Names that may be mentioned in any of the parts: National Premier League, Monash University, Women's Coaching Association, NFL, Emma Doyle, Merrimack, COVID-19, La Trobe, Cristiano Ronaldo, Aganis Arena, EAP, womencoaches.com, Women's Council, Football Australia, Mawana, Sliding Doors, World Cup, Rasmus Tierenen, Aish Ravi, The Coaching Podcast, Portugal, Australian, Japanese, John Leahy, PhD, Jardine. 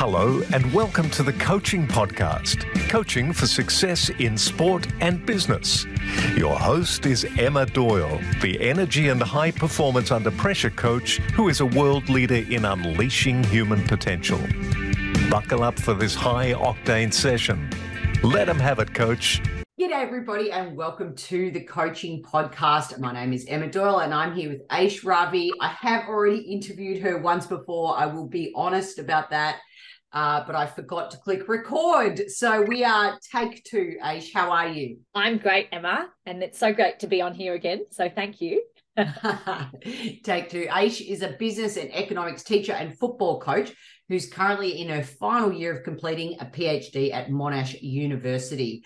Hello and welcome to the Coaching Podcast, coaching for success in sport and business. Your host is Emma Doyle, the energy and high performance under pressure coach who is a world leader in unleashing human potential. Buckle up for this high octane session. Let them have it, coach. G'day everybody and welcome to the Coaching Podcast. My name is Emma Doyle and I'm here with Aish Ravi. I have already interviewed her once before. I will be honest about that, but I forgot to click record. So we are take two. Aish, how are you? I'm great, Emma, and it's so great to be on here again. So thank you. Take two. Aish is a business and economics teacher and football coach who's currently in her final year of completing a PhD at Monash University.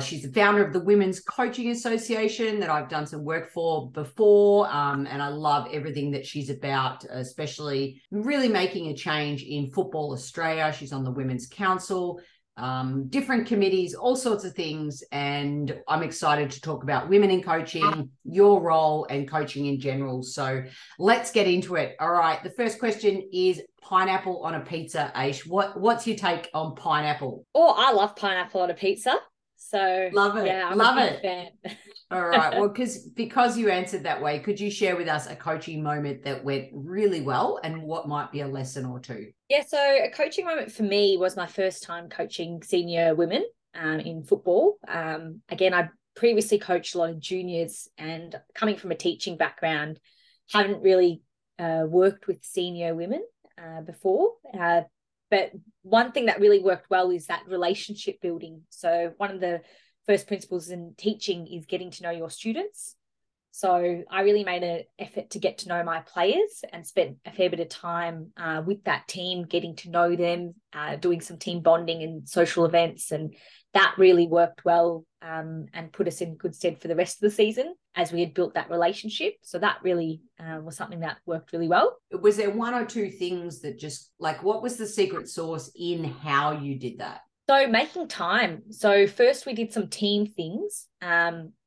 She's the founder of the Women's Coaching Association that I've done some work for before, and I love everything that she's about, especially really making a change in Football Australia. She's on the Women's Council, different committees, all sorts of things, and I'm excited to talk about women in coaching, your role, and coaching in general. So let's get into it. All right, the first question is pineapple on a pizza, Aish. What's your take on pineapple? Oh, I love pineapple on a pizza. So love it. Yeah, love it. All right. Well, because you answered that way, could you share with us a coaching moment that went really well and what might be a lesson or two? Yeah. So a coaching moment for me was my first time coaching senior women in football. Again, I previously coached a lot of juniors, and coming from a teaching background, haven't really worked with senior women before. But one thing that really worked well is that relationship building. So one of the first principles in teaching is getting to know your students. So I really made an effort to get to know my players and spent a fair bit of time with that team, getting to know them, doing some team bonding and social events. And that really worked well and put us in good stead for the rest of the season as we had built that relationship. So that really was something that worked really well. Was there one or two things that just, like, what was the secret sauce in how you did that? So making time. So first we did some team things.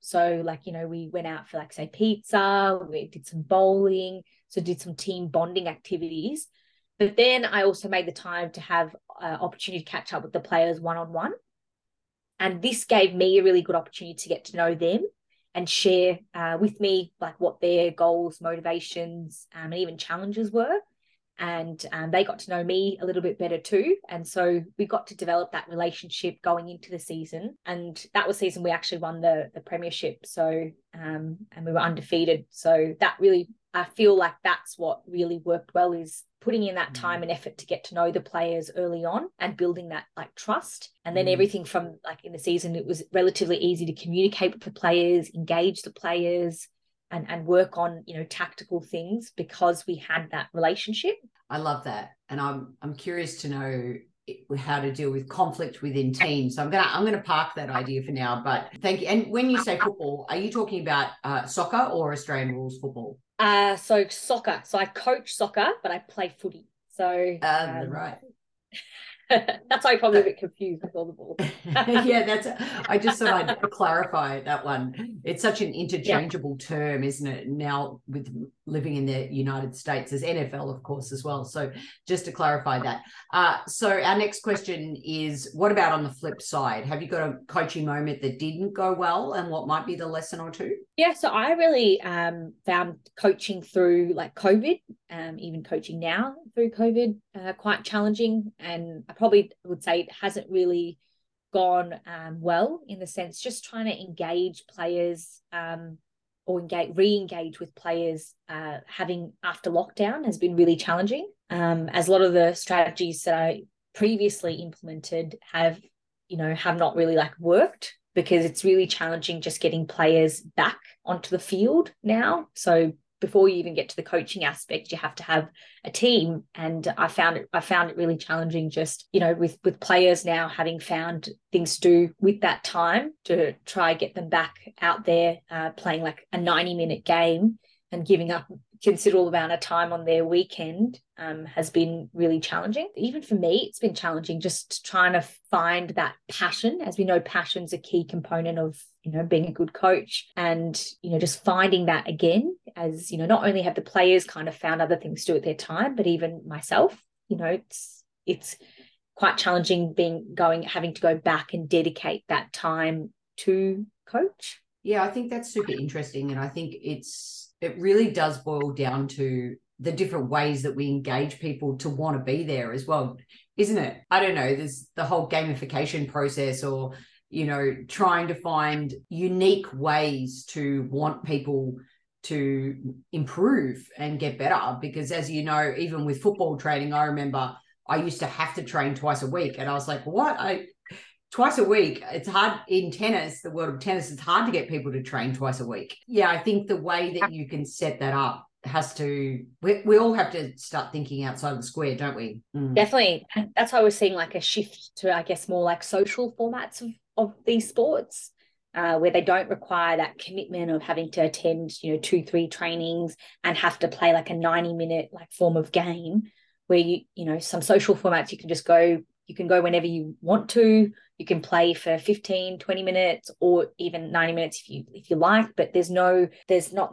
So like, you know, we went out for, like, say, pizza, we did some bowling, so did some team bonding activities. But then I also made the time to have an opportunity to catch up with the players one-on-one. And this gave me a really good opportunity to get to know them and share with me, like, what their goals, motivations, and even challenges were. And they got to know me a little bit better too. And so we got to develop that relationship going into the season. And that was season we actually won the premiership. So, and we were undefeated. So that really, I feel like that's what really worked well, is putting in that time and effort to get to know the players early on and building that, like, trust. And then everything from, like, in the season, it was relatively easy to communicate with the players, engage the players, and work on, you know, tactical things because we had that relationship. I love that. And I'm curious to know how to deal with conflict within teams. So I'm going to park that idea for now, but thank you. And when you say football, are you talking about soccer or Australian rules football? So soccer. So I coach soccer, but I play footy. So right. That's why I'm probably a bit confused with all the balls. Yeah, I just thought I'd clarify that one. It's such an interchangeable term, isn't it? Now, with living in the United States, there's NFL, of course, as well. So just to clarify that. So our next question is, what about on the flip side? Have you got a coaching moment that didn't go well and what might be the lesson or two? Yeah, so I really found coaching through, like, COVID, even coaching now through COVID, quite challenging. And I probably would say it hasn't really gone well, in the sense just trying to engage players or re-engage with players after lockdown has been really challenging, as a lot of the strategies that I previously implemented have not really, like, worked, because it's really challenging just getting players back onto the field now. So before you even get to the coaching aspect, you have to have a team. And I found it really challenging just, you know, with players now having found things to do with that time to try get them back out there playing, like, a 90-minute game and giving up considerable amount of time on their weekend has been really challenging. Even for me, it's been challenging just trying to find that passion. As we know, passion's a key component of, you know, being a good coach, and, you know, just finding that again, as, you know, not only have the players kind of found other things to do at their time, but even myself, you know, it's it's quite challenging having to go back and dedicate that time to coach. Yeah, I think that's super interesting. And I think it really does boil down to the different ways that we engage people to want to be there as well, isn't it? I don't know, there's the whole gamification process or, you know, trying to find unique ways to want people to improve and get better. Because as you know, even with football training, I remember I used to have to train twice a week. And I was like, what? Twice a week, it's hard in tennis, the world of tennis, it's hard to get people to train twice a week. Yeah, I think the way that you can set that up has to, we all have to start thinking outside of the square, don't we? Mm. Definitely. That's why we're seeing like a shift to, I guess, more like social formats of these sports where they don't require that commitment of having to attend, you know, 2-3 trainings and have to play like a 90-minute like form of game where, you know, some social formats you can just go. You can go whenever you want to. You can play for 15, 20 minutes or even 90 minutes if you like, but there's not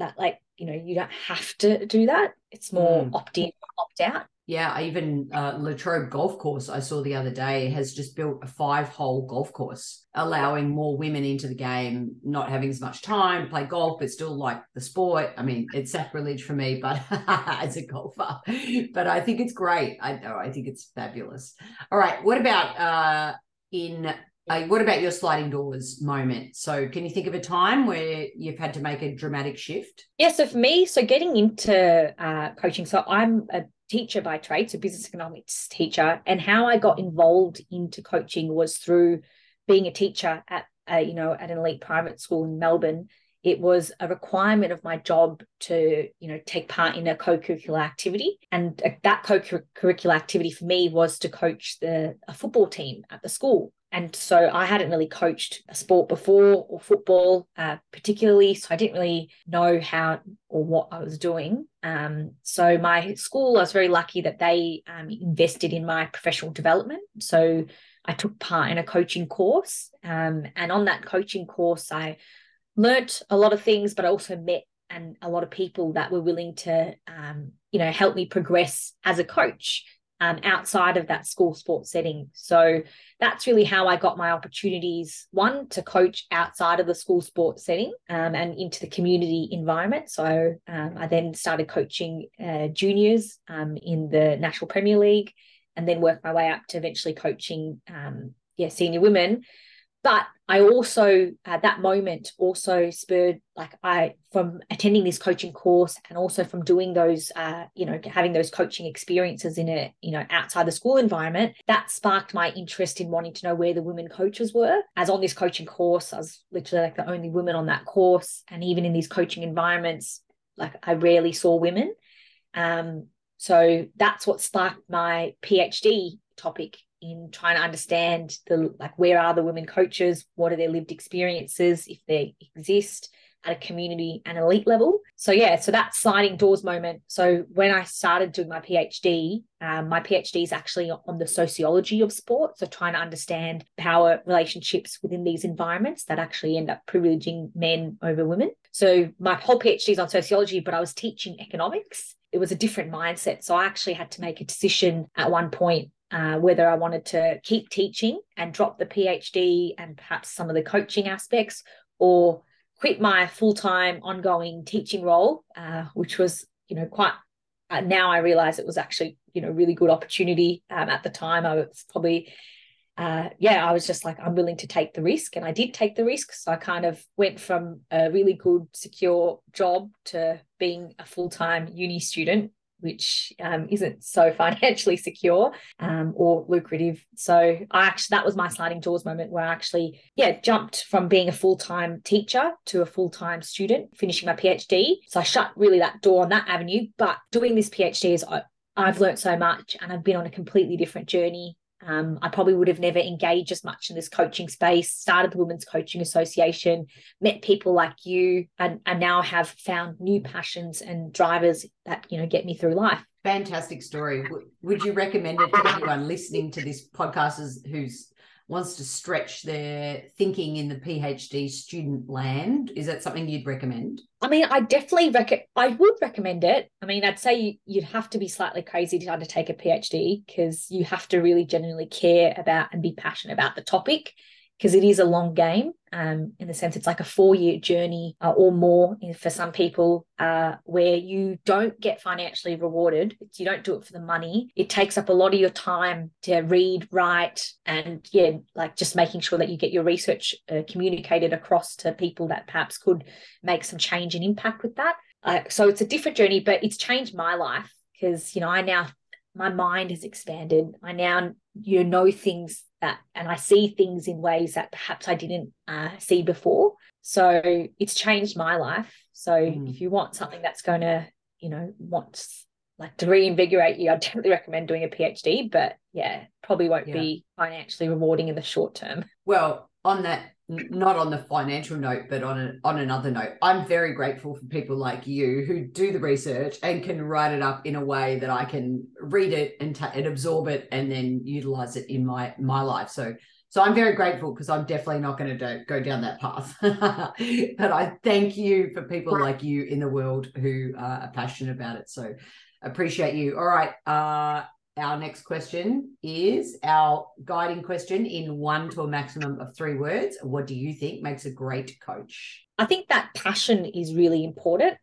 that, like, you know, you don't have to do that. It's more opt-in, opt-out. Yeah, I even La Trobe golf course I saw the other day has just built a 5-hole golf course, allowing more women into the game, not having as much time to play golf, but still like the sport. I mean, it's sacrilege for me, but as a golfer, but I think it's great. I think it's fabulous. All right. What about what about your sliding doors moment? So can you think of a time where you've had to make a dramatic shift? Yeah, so for me, getting into coaching, so I'm a teacher by trade, so business economics teacher, and how I got involved into coaching was through being a teacher at an elite private school in Melbourne. It was a requirement of my job to, you know, take part in a co-curricular activity. And that co-curricular activity for me was to coach a football team at the school. And so I hadn't really coached a sport before, or football particularly, so I didn't really know how or what I was doing. So my school, I was very lucky that they invested in my professional development. So I took part in a coaching course. And on that coaching course, I learnt a lot of things, but I also met a lot of people that were willing to, you know, help me progress as a coach outside of that school sports setting. So that's really how I got my opportunities, one, to coach outside of the school sports setting and into the community environment. So I then started coaching juniors in the National Premier League, and then worked my way up to eventually coaching senior women. But I also, at that moment, also spurred, from attending this coaching course and also from doing those, having those coaching experiences in a, you know, outside the school environment, that sparked my interest in wanting to know where the women coaches were. As on this coaching course, I was literally like the only woman on that course. And even in these coaching environments, like I rarely saw women. So that's what sparked my PhD topic in trying to understand where are the women coaches, what are their lived experiences, if they exist at a community and elite level. So yeah, so that sliding doors moment. So when I started doing my PhD is actually on the sociology of sport. So trying to understand power relationships within these environments that actually end up privileging men over women. So my whole PhD is on sociology, but I was teaching economics. It was a different mindset. So I actually had to make a decision at one point whether I wanted to keep teaching and drop the PhD and perhaps some of the coaching aspects, or quit my full-time ongoing teaching role, which was, you know, quite, now I realize it was actually, you know, really good opportunity. At the time I was probably, I was just like, I'm willing to take the risk. And I did take the risk. So I kind of went from a really good, secure job to being a full-time uni student, which isn't so financially secure or lucrative. So that was my sliding doors moment, where I actually, jumped from being a full-time teacher to a full-time student, finishing my PhD. So I shut really that door on that avenue. But doing this PhD is, I've learned so much, and I've been on a completely different journey. I probably would have never engaged as much in this coaching space, started the Women's Coaching Association, met people like you, and now have found new passions and drivers that, you know, get me through life. Fantastic story. Would you recommend it to anyone listening to this podcast who's wants to stretch their thinking in the PhD student land. Is that something you'd recommend? I mean, I definitely I would recommend it. I mean, I'd say you'd have to be slightly crazy to undertake a PhD, because you have to really genuinely care about and be passionate about the topic, because it is a long game. In the sense, it's like a 4-year journey or more for some people, where you don't get financially rewarded. You don't do it for the money. It takes up a lot of your time to read, write, and just making sure that you get your research communicated across to people that perhaps could make some change and impact with that. So it's a different journey, but it's changed my life, because, you know, my mind has expanded. I now, you know, things that, and I see things in ways that perhaps I didn't see before. So it's changed my life. So if you want something that's going to, you know, to reinvigorate you, I definitely recommend doing a PhD, but probably won't be financially rewarding in the short term. Well, on that, not on the financial note, but on another note, I'm very grateful for people like you who do the research and can write it up in a way that I can read it and absorb it and then utilize it in my life. So I'm very grateful, because I'm definitely not going to go down that path. But I thank you for people like you in the world who are passionate about it. So appreciate you. All right. Our next question is our guiding question in one to a maximum of 3 words. What do you think makes a great coach? I think that passion is really important.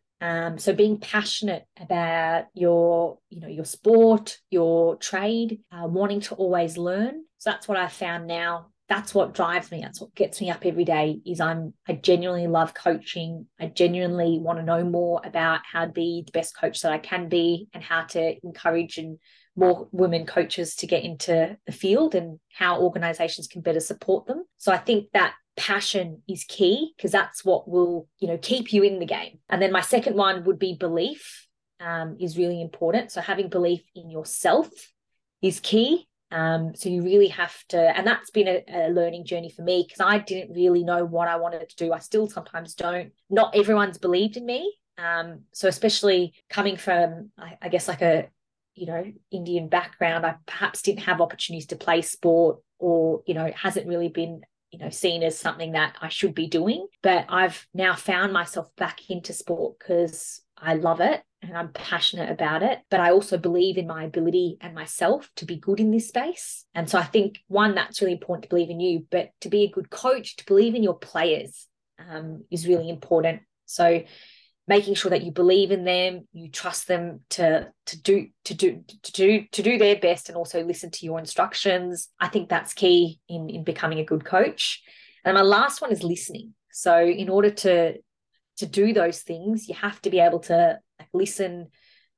So being passionate about your sport, your trade, wanting to always learn. So that's what I found now. That's what drives me. That's what gets me up every day, is I genuinely love coaching. I genuinely want to know more about how to be the best coach that I can be, and how to encourage and more women coaches to get into the field, and how organizations can better support them. So I think that passion is key, because that's what will, keep you in the game. And then my second one would be belief, is really important. So having belief in yourself is key. So you really have to, and that's been a learning journey for me, because I didn't really know what I wanted to do. I still sometimes don't. Not everyone's believed in me. So especially coming from, I guess, like a, Indian background, I perhaps didn't have opportunities to play sport, or, it hasn't really been, seen as something that I should be doing. But I've now found myself back into sport because I love it and I'm passionate about it. But I also believe in my ability and myself to be good in this space. And so I think, one, that's really important, to believe in you, but to be a good coach, to believe in your players is really important. So making sure that you believe in them, you trust them to do their best, and also listen to your instructions. I think that's key in becoming a good coach. And my last one is listening. So in order to do those things, you have to be able to listen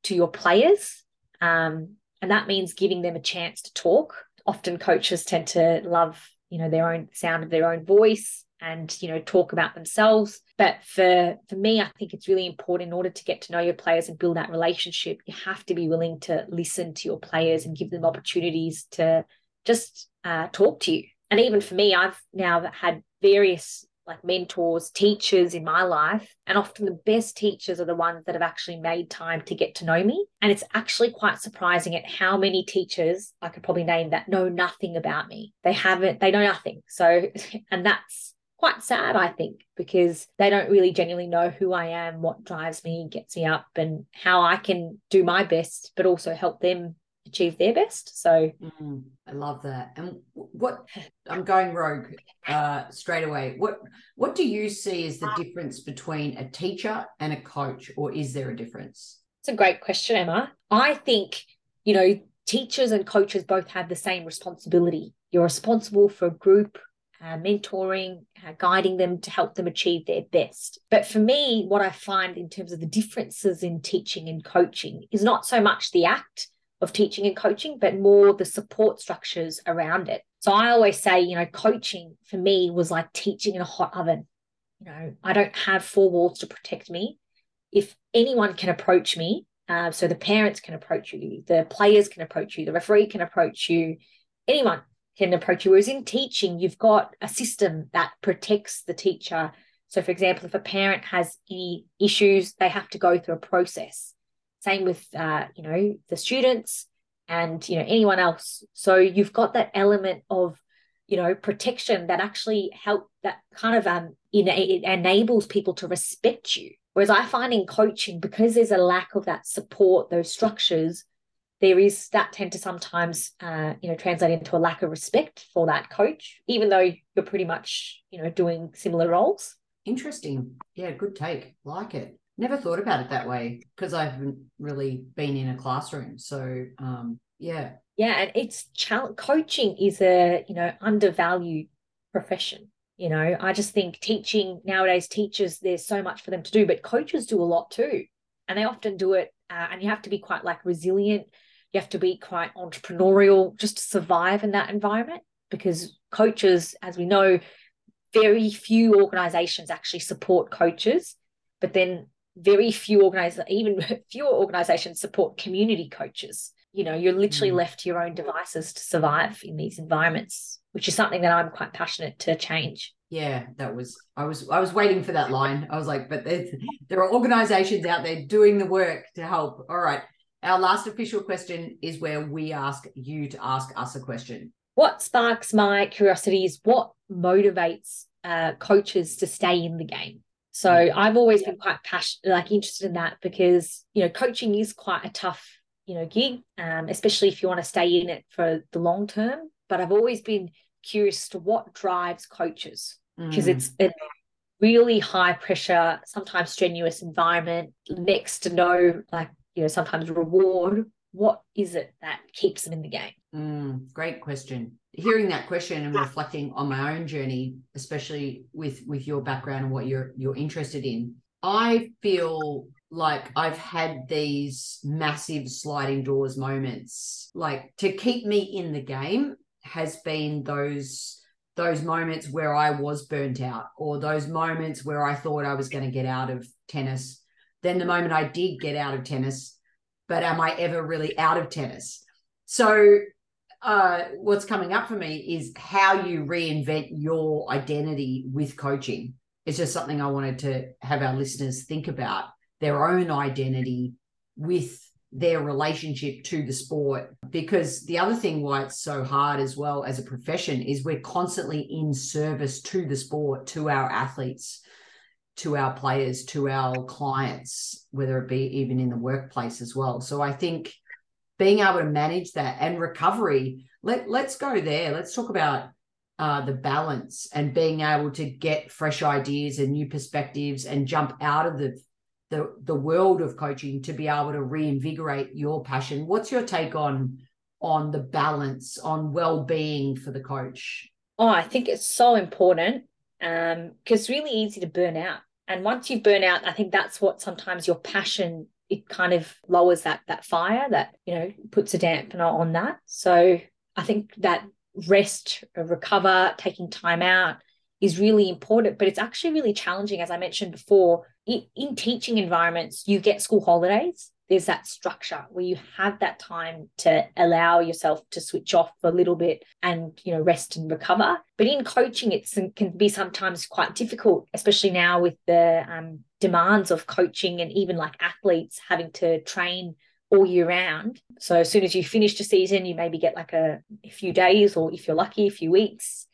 to your players, and that means giving them a chance to talk. Often coaches tend to love their own sound of their own voice, and talk about themselves. But for me, I think it's really important, in order to get to know your players and build that relationship, you have to be willing to listen to your players and give them opportunities to just talk to you. And even for me, I've now had various mentors, teachers in my life, and often the best teachers are the ones that have actually made time to get to know me. And it's actually quite surprising at how many teachers I could probably name that know nothing about me. They know nothing. So, and that's quite sad, I think, because they don't really genuinely know who I am, what drives me, gets me up, and how I can do my best, but also help them achieve their best. So I love that. And what, I'm going rogue straight away. What do you see as the difference between a teacher and a coach, or is there a difference? It's a great question, Emma. I think, teachers and coaches both have the same responsibility. You're responsible for a group, mentoring, guiding them to help them achieve their best. But for me, what I find in terms of the differences in teaching and coaching is not so much the act of teaching and coaching, but more the support structures around it. So I always say, coaching for me was like teaching in a hot oven. I don't have 4 walls to protect me. If anyone can approach me, so the parents can approach you, the players can approach you, the referee can approach you, anyone can approach you. Whereas in teaching, you've got a system that protects the teacher. So, for example, if a parent has any issues, they have to go through a process. Same with, the students and, anyone else. So you've got that element of you know, protection that actually help, that kind of it enables people to respect you. Whereas I find in coaching, because there's a lack of that support, those structures, there is that tend to sometimes, translate into a lack of respect for that coach, even though you're pretty much, doing similar roles. Interesting. Yeah, good take. Like it. Never thought about it that way because I haven't really been in a classroom. So, yeah. Yeah, and coaching is a, undervalued profession. I just think teaching nowadays, teachers, there's so much for them to do, but coaches do a lot too. And they often do it, and you have to be quite resilient. You have to be quite entrepreneurial just to survive in that environment, because coaches, as we know, very few organisations actually support coaches, but then very few organisations, even fewer organisations support community coaches. You're literally left to your own devices to survive in these environments, which is something that I'm quite passionate to change. Yeah, I was waiting for that line. I was like, but there are organisations out there doing the work to help. All right. Our last official question is where we ask you to ask us a question. What sparks my curiosity is what motivates coaches to stay in the game. So I've always been quite passionate, interested in that, because, coaching is quite a tough, gig, especially if you want to stay in it for the long term. But I've always been curious to what drives coaches, because it's a really high pressure, sometimes strenuous environment, next to no, sometimes reward. What is it that keeps them in the game? Great question. Hearing that question and reflecting on my own journey, especially with your background and what you're interested in, I feel like I've had these massive sliding doors moments. To keep me in the game has been those moments where I was burnt out, or those moments where I thought I was going to get out of tennis. Then the moment I did get out of tennis, but am I ever really out of tennis? So what's coming up for me is how you reinvent your identity with coaching. It's just something I wanted to have our listeners think about, their own identity with their relationship to the sport. Because the other thing why it's so hard as well as a profession is we're constantly in service to the sport, to our athletes, to our players, to our clients, whether it be even in the workplace as well. So I think being able to manage that and recovery, let's go there. Let's talk about the balance and being able to get fresh ideas and new perspectives and jump out of the world of coaching to be able to reinvigorate your passion. What's your take on the balance, on well-being for the coach? Oh, I think it's so important, because it's really easy to burn out. And once you burn out, I think that's what sometimes your passion, it kind of lowers that fire that, puts a dampener on that. So I think that rest, recover, taking time out is really important, but it's actually really challenging. As I mentioned before, in teaching environments, you get school holidays. There's that structure where you have that time to allow yourself to switch off a little bit and, rest and recover. But in coaching, it can be sometimes quite difficult, especially now with the demands of coaching and even athletes having to train all year round. So as soon as you finish the season, you maybe get a few days, or if you're lucky, a few weeks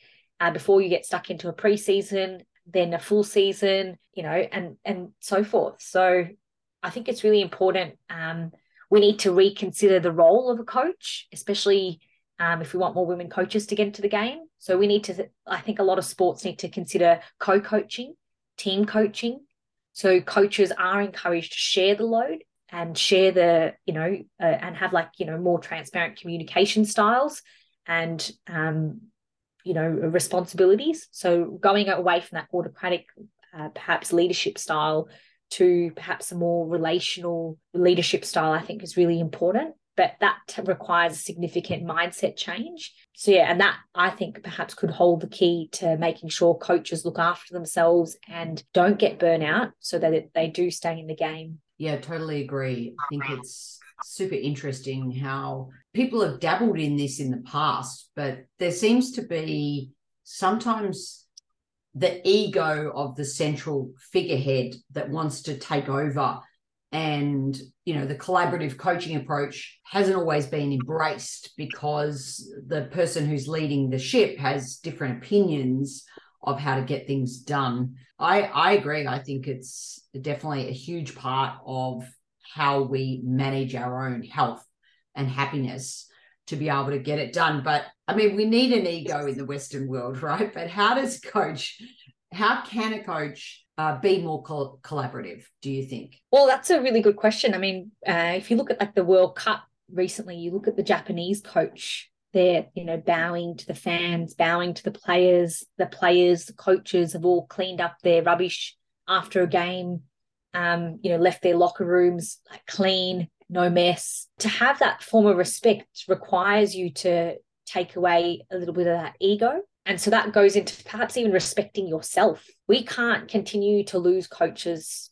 before you get stuck into a pre-season, then a full season, and so forth. So I think it's really important. We need to reconsider the role of a coach, especially if we want more women coaches to get into the game. So we need to, I think a lot of sports need to consider co-coaching, team coaching. So coaches are encouraged to share the load and share the, and have more transparent communication styles and, responsibilities. So going away from that autocratic, perhaps leadership style, to perhaps a more relational leadership style, I think is really important. But that requires a significant mindset change. So, yeah, and that I think perhaps could hold the key to making sure coaches look after themselves and don't get burnout so that they do stay in the game. Yeah, totally agree. I think it's super interesting how people have dabbled in this in the past, but there seems to be sometimes the ego of the central figurehead that wants to take over And, you know, the collaborative coaching approach hasn't always been embraced because the person who's leading the ship has different opinions of how to get things done. I agree. I think it's definitely a huge part of how we manage our own health and happiness to be able to get it done. But I mean, we need an ego in the Western world, right? But how can a coach be more collaborative, do you think? Well, that's a really good question. I mean, if you look at like the World Cup recently, you look at the Japanese coach, they're, you know, bowing to the fans, bowing to the players, the coaches have all cleaned up their rubbish after a game, you know, left their locker rooms like clean, no mess. To have that form of respect requires you to take away a little bit of that ego. And so that goes into perhaps even respecting yourself. We can't continue to lose coaches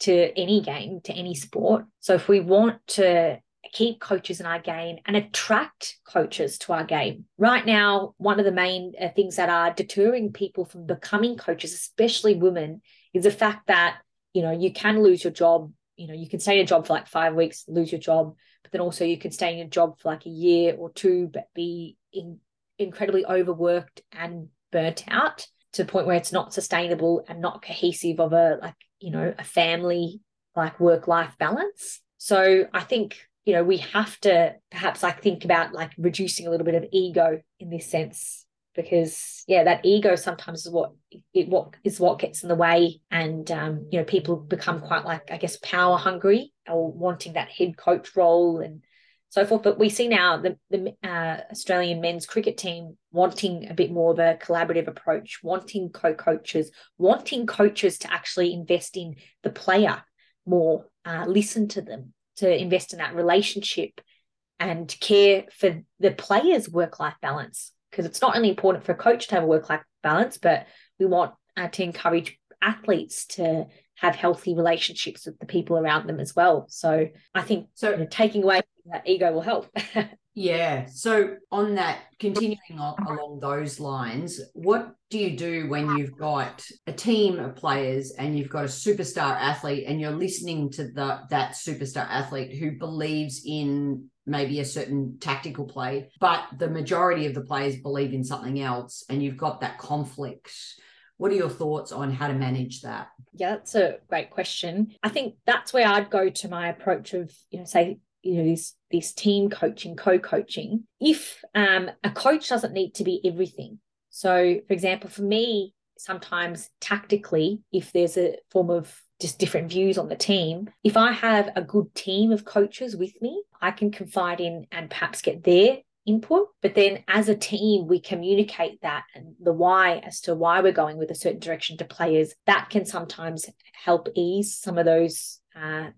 to any game, to any sport. So if we want to keep coaches in our game and attract coaches to our game. Right now, one of the main things that are deterring people from becoming coaches, especially women, is the fact that, you know, you can lose your job. You know, you can stay in a job for like 5 weeks, lose your job, but then also you can stay in your job for like a year or two, but be incredibly overworked and burnt out to the point where it's not sustainable and not cohesive of a, like, you know, a family, like work-life balance. So I think, you know, we have to perhaps like think about like reducing a little bit of ego in this sense, because yeah, that ego sometimes is what gets in the way. And, you know, people become quite like, I guess, power hungry or wanting that head coach role and so forth. But we see now the Australian men's cricket team wanting a bit more of a collaborative approach, wanting co-coaches, wanting coaches to actually invest in the player more, listen to them, to invest in that relationship and care for the player's work-life balance. Because it's not only important for a coach to have a work-life balance, but we want to encourage athletes to have healthy relationships with the people around them as well. So I think you know, taking away that ego will help. Yeah. So on that, continuing along those lines, what do you do when you've got a team of players and you've got a superstar athlete and you're listening to that superstar athlete who believes in maybe a certain tactical play, but the majority of the players believe in something else and you've got that conflict? What are your thoughts on how to manage that? Yeah, that's a great question. I think that's where I'd go to my approach of, you know, say, you know, this team coaching, co-coaching. If a coach doesn't need to be everything. So, for example, for me, sometimes tactically, if there's a form of just different views on the team, if I have a good team of coaches with me, I can confide in and perhaps get their input. But then as a team, we communicate that and the why as to why we're going with a certain direction to players. That can sometimes help ease some of those,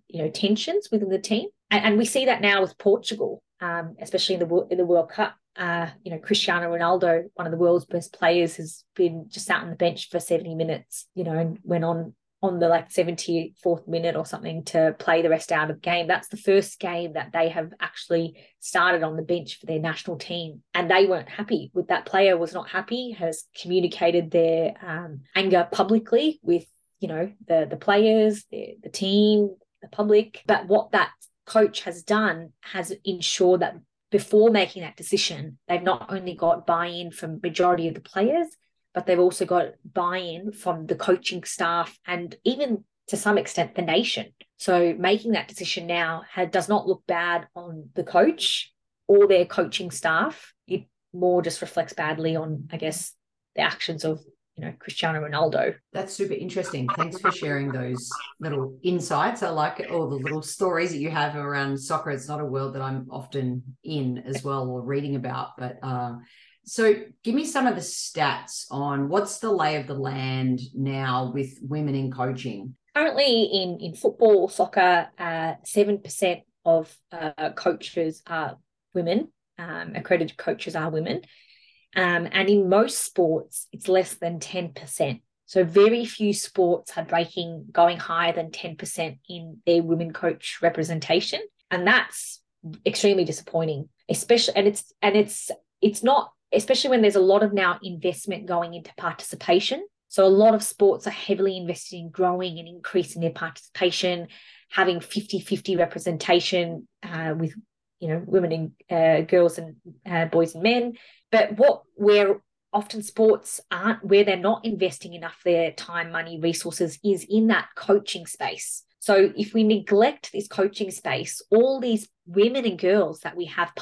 you know, tensions within the team. And we see that now with Portugal, especially in the World Cup. You know, Cristiano Ronaldo, one of the world's best players, has been just sat on the bench for 70 minutes, you know, and went on the like 74th minute or something to play the rest out of the game. That's the first game that they have actually started on the bench for their national team. And they weren't happy with that. Player was not happy, has communicated their anger publicly with, you know, the players, the team, the public. But what that coach has done has ensured that before making that decision, they've not only got buy-in from majority of the players, but they've also got buy-in from the coaching staff and even to some extent the nation. So making that decision now does not look bad on the coach or their coaching staff. It more just reflects badly on, I guess, the actions of, you know, Cristiano Ronaldo. That's super interesting. Thanks for sharing those little insights. I like it, all the little stories that you have around soccer. It's not a world that I'm often in as well or reading about, but so give me some of the stats on what's the lay of the land now with women in coaching. Currently in football, soccer, 7% of coaches are women, accredited coaches are women. And in most sports, it's less than 10%. So very few sports are going higher than 10% in their women coach representation. And that's extremely disappointing, especially, and it's not, especially when there's a lot of now investment going into participation. So a lot of sports are heavily invested in growing and increasing their participation having 50-50 representation with, you know, women and girls and boys and men. But what we're often sports aren't where they're not investing enough their time, money, resources is in that coaching space. So if we neglect this coaching space, all these women and girls that we have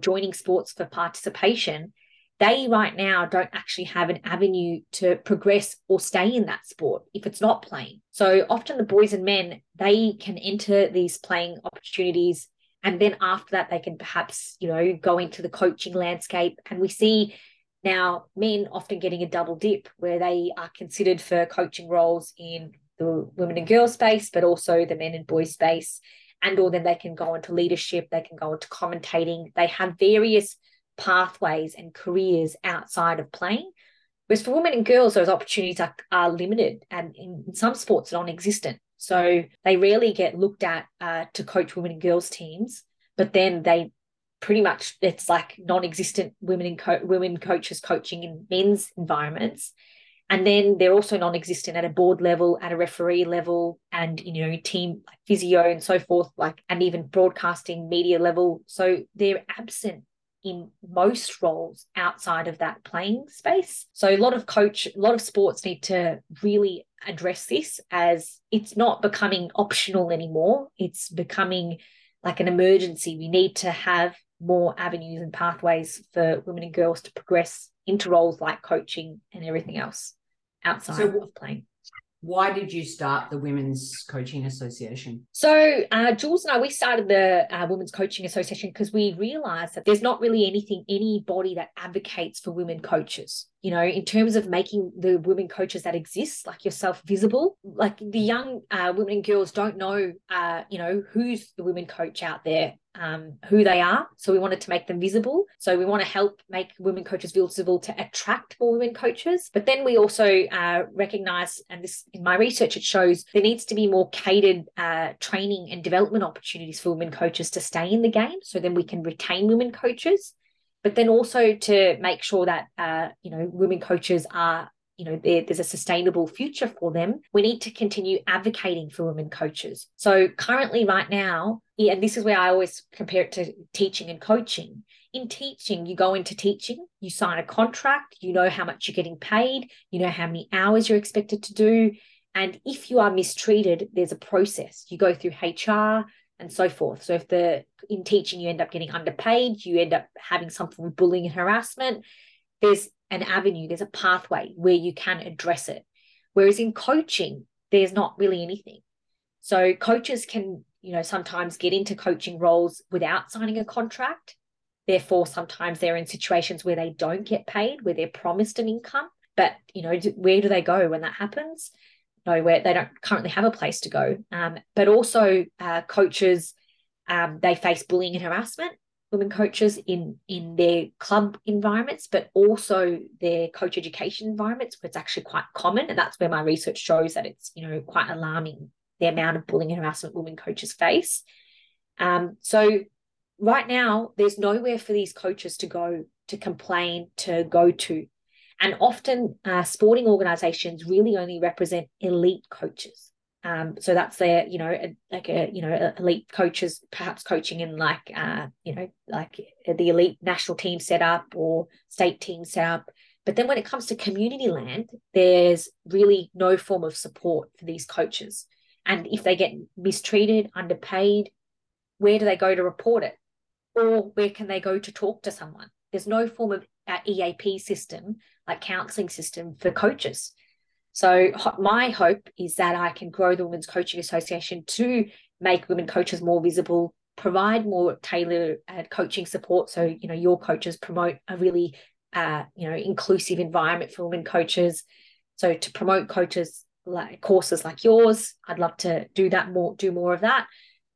joining sports for participation, they right now don't actually have an avenue to progress or stay in that sport if it's not playing. So often the boys and men, they can enter these playing opportunities, and then after that they can perhaps, you know, go into the coaching landscape. And we see now men often getting a double dip where they are considered for coaching roles in the women and girls space, but also the men and boys space. And or then they can go into leadership, they can go into commentating. They have various pathways and careers outside of playing. Whereas for women and girls, those opportunities are limited and in some sports non-existent. So they rarely get looked at to coach women and girls teams, but then they pretty much, it's like non-existent women coaches coaching in men's environments. And then they're also non-existent at a board level, at a referee level, and, you know, team like physio and so forth, like, and even broadcasting media level. So they're absent in most roles outside of that playing space. So a lot of sports need to really address this, as it's not becoming optional anymore. It's becoming like an emergency. We need to have more avenues and pathways for women and girls to progress into roles like coaching and everything else outside of playing. Why did you start the Women's Coaching Association? So Jules and I, we started the Women's Coaching Association because we realised that there's not really any body that advocates for women coaches. You know, in terms of making the women coaches that exist, like yourself, visible, like the young women and girls don't know, you know, who's the women coach out there, who they are. So we wanted to make them visible. So we want to help make women coaches visible to attract more women coaches. But then we also recognise, and this in my research, it shows there needs to be more catered training and development opportunities for women coaches to stay in the game. So then we can retain women coaches. But then also to make sure that, you know, women coaches are, you know, there's a sustainable future for them, we need to continue advocating for women coaches. So currently right now, and this is where I always compare it to teaching and coaching. In teaching, you go into teaching, you sign a contract, you know how much you're getting paid, you know how many hours you're expected to do. And if you are mistreated, there's a process. You go through HR, and so forth. So if in teaching you end up getting underpaid, you end up having something with bullying and harassment, there's an avenue, there's a pathway where you can address it. Whereas in coaching, there's not really anything. So coaches can, you know, sometimes get into coaching roles without signing a contract. Therefore, sometimes they're in situations where they don't get paid, where they're promised an income. But, you know, where do they go when that happens? Nowhere. They don't currently have a place to go. But also coaches, they face bullying and harassment, women coaches in their club environments, but also their coach education environments, where it's actually quite common. And that's where my research shows that it's, you know, quite alarming, the amount of bullying and harassment women coaches face. So right now there's nowhere for these coaches to go to complain, to go to. And often sporting organisations really only represent elite coaches. So that's their, you know, elite coaches, perhaps coaching in like the elite national team setup or state team setup. But then when it comes to community land, there's really no form of support for these coaches. And if they get mistreated, underpaid, where do they go to report it? Or where can they go to talk to someone? There's no form of EAP system, like counselling system for coaches. So my hope is that I can grow the Women's Coaching Association to make women coaches more visible, provide more tailored coaching support. So, you know, your coaches promote a really, you know, inclusive environment for women coaches. So to promote coaches like courses like yours, I'd love to do that more, do more of that.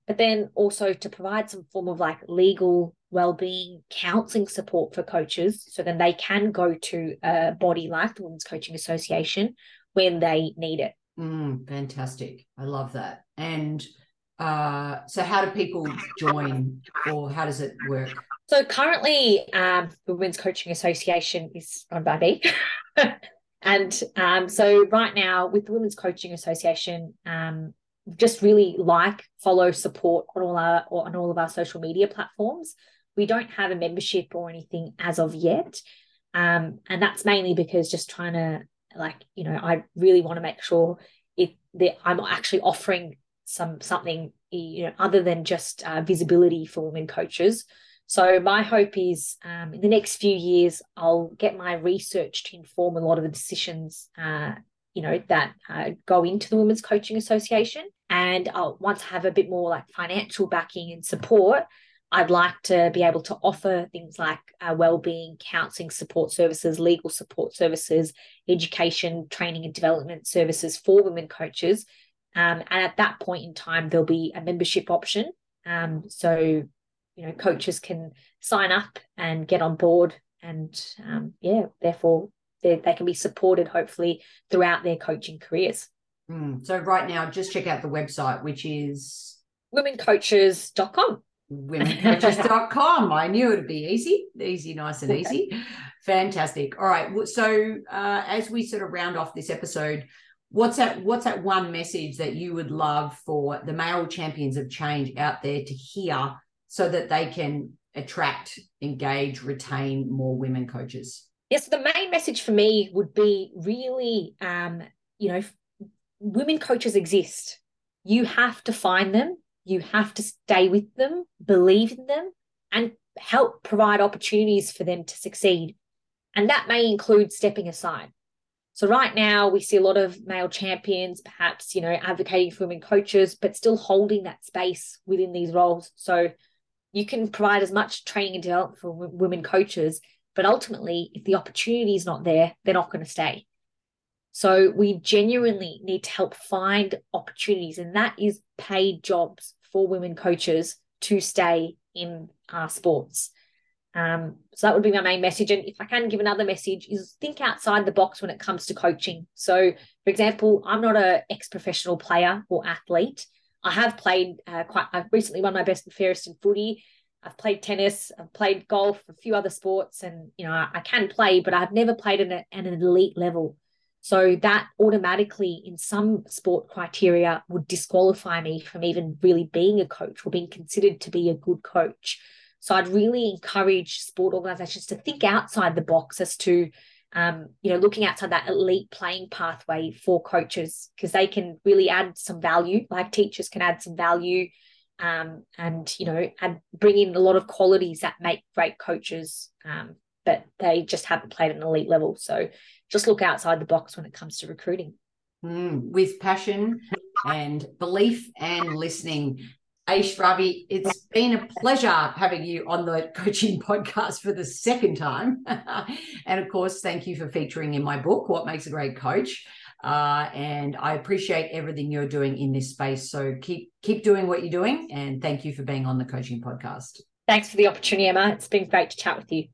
But then also to provide some form of like legal wellbeing, counselling support for coaches, so then they can go to a body like the Women's Coaching Association when they need it. Fantastic. I love that. And so how do people join, or how does it work? So currently the Women's Coaching Association is run by me. And so right now with the Women's Coaching Association, just really like, follow, support on all of our social media platforms. We don't have a membership or anything as of yet. And that's mainly because just trying to, I really want to make sure that I'm actually offering something, other than just visibility for women coaches. So my hope is in the next few years, I'll get my research to inform a lot of the decisions, that go into the Women's Coaching Association. And I'll, once I have a bit more financial backing and support, I'd like to be able to offer things like wellbeing, counselling support services, legal support services, education, training and development services for women coaches. And at that point in time, there'll be a membership option. So coaches can sign up and get on board and, therefore they can be supported, hopefully, throughout their coaching careers. So right now, just check out the website, which is? womencoaches.com. womencoaches.com. I knew it would be easy, nice and easy. Fantastic. All right. So as we sort of round off this episode, what's that one message that you would love for the male champions of change out there to hear so that they can attract, engage, retain more women coaches? Yes, the main message for me would be really, women coaches exist. You have to find them. You have to stay with them, believe in them, and help provide opportunities for them to succeed. And that may include stepping aside. So right now we see a lot of male champions perhaps, advocating for women coaches, but still holding that space within these roles. So you can provide as much training and development for women coaches, but ultimately if the opportunity is not there, they're not going to stay. So we genuinely need to help find opportunities, and that is paid jobs for women coaches to stay in our sports. So that would be my main message. And if I can give another message, is think outside the box when it comes to coaching. So, for example, I'm not an ex-professional player or athlete. I have played I've recently won my best and fairest in footy. I've played tennis, I've played golf, a few other sports, and, I can play, but I've never played at an elite level. So that automatically in some sport criteria would disqualify me from even really being a coach or being considered to be a good coach. So I'd really encourage sport organisations to think outside the box as to, looking outside that elite playing pathway for coaches, because they can really add some value, like teachers can add some value and bring in a lot of qualities that make great coaches, but they just haven't played at an elite level. So just look outside the box when it comes to recruiting. With passion and belief and listening. Aish Ravi, it's been a pleasure having you on the coaching podcast for the second time. And, of course, thank you for featuring in my book, What Makes a Great Coach. And I appreciate everything you're doing in this space. So keep doing what you're doing, and thank you for being on the coaching podcast. Thanks for the opportunity, Emma. It's been great to chat with you.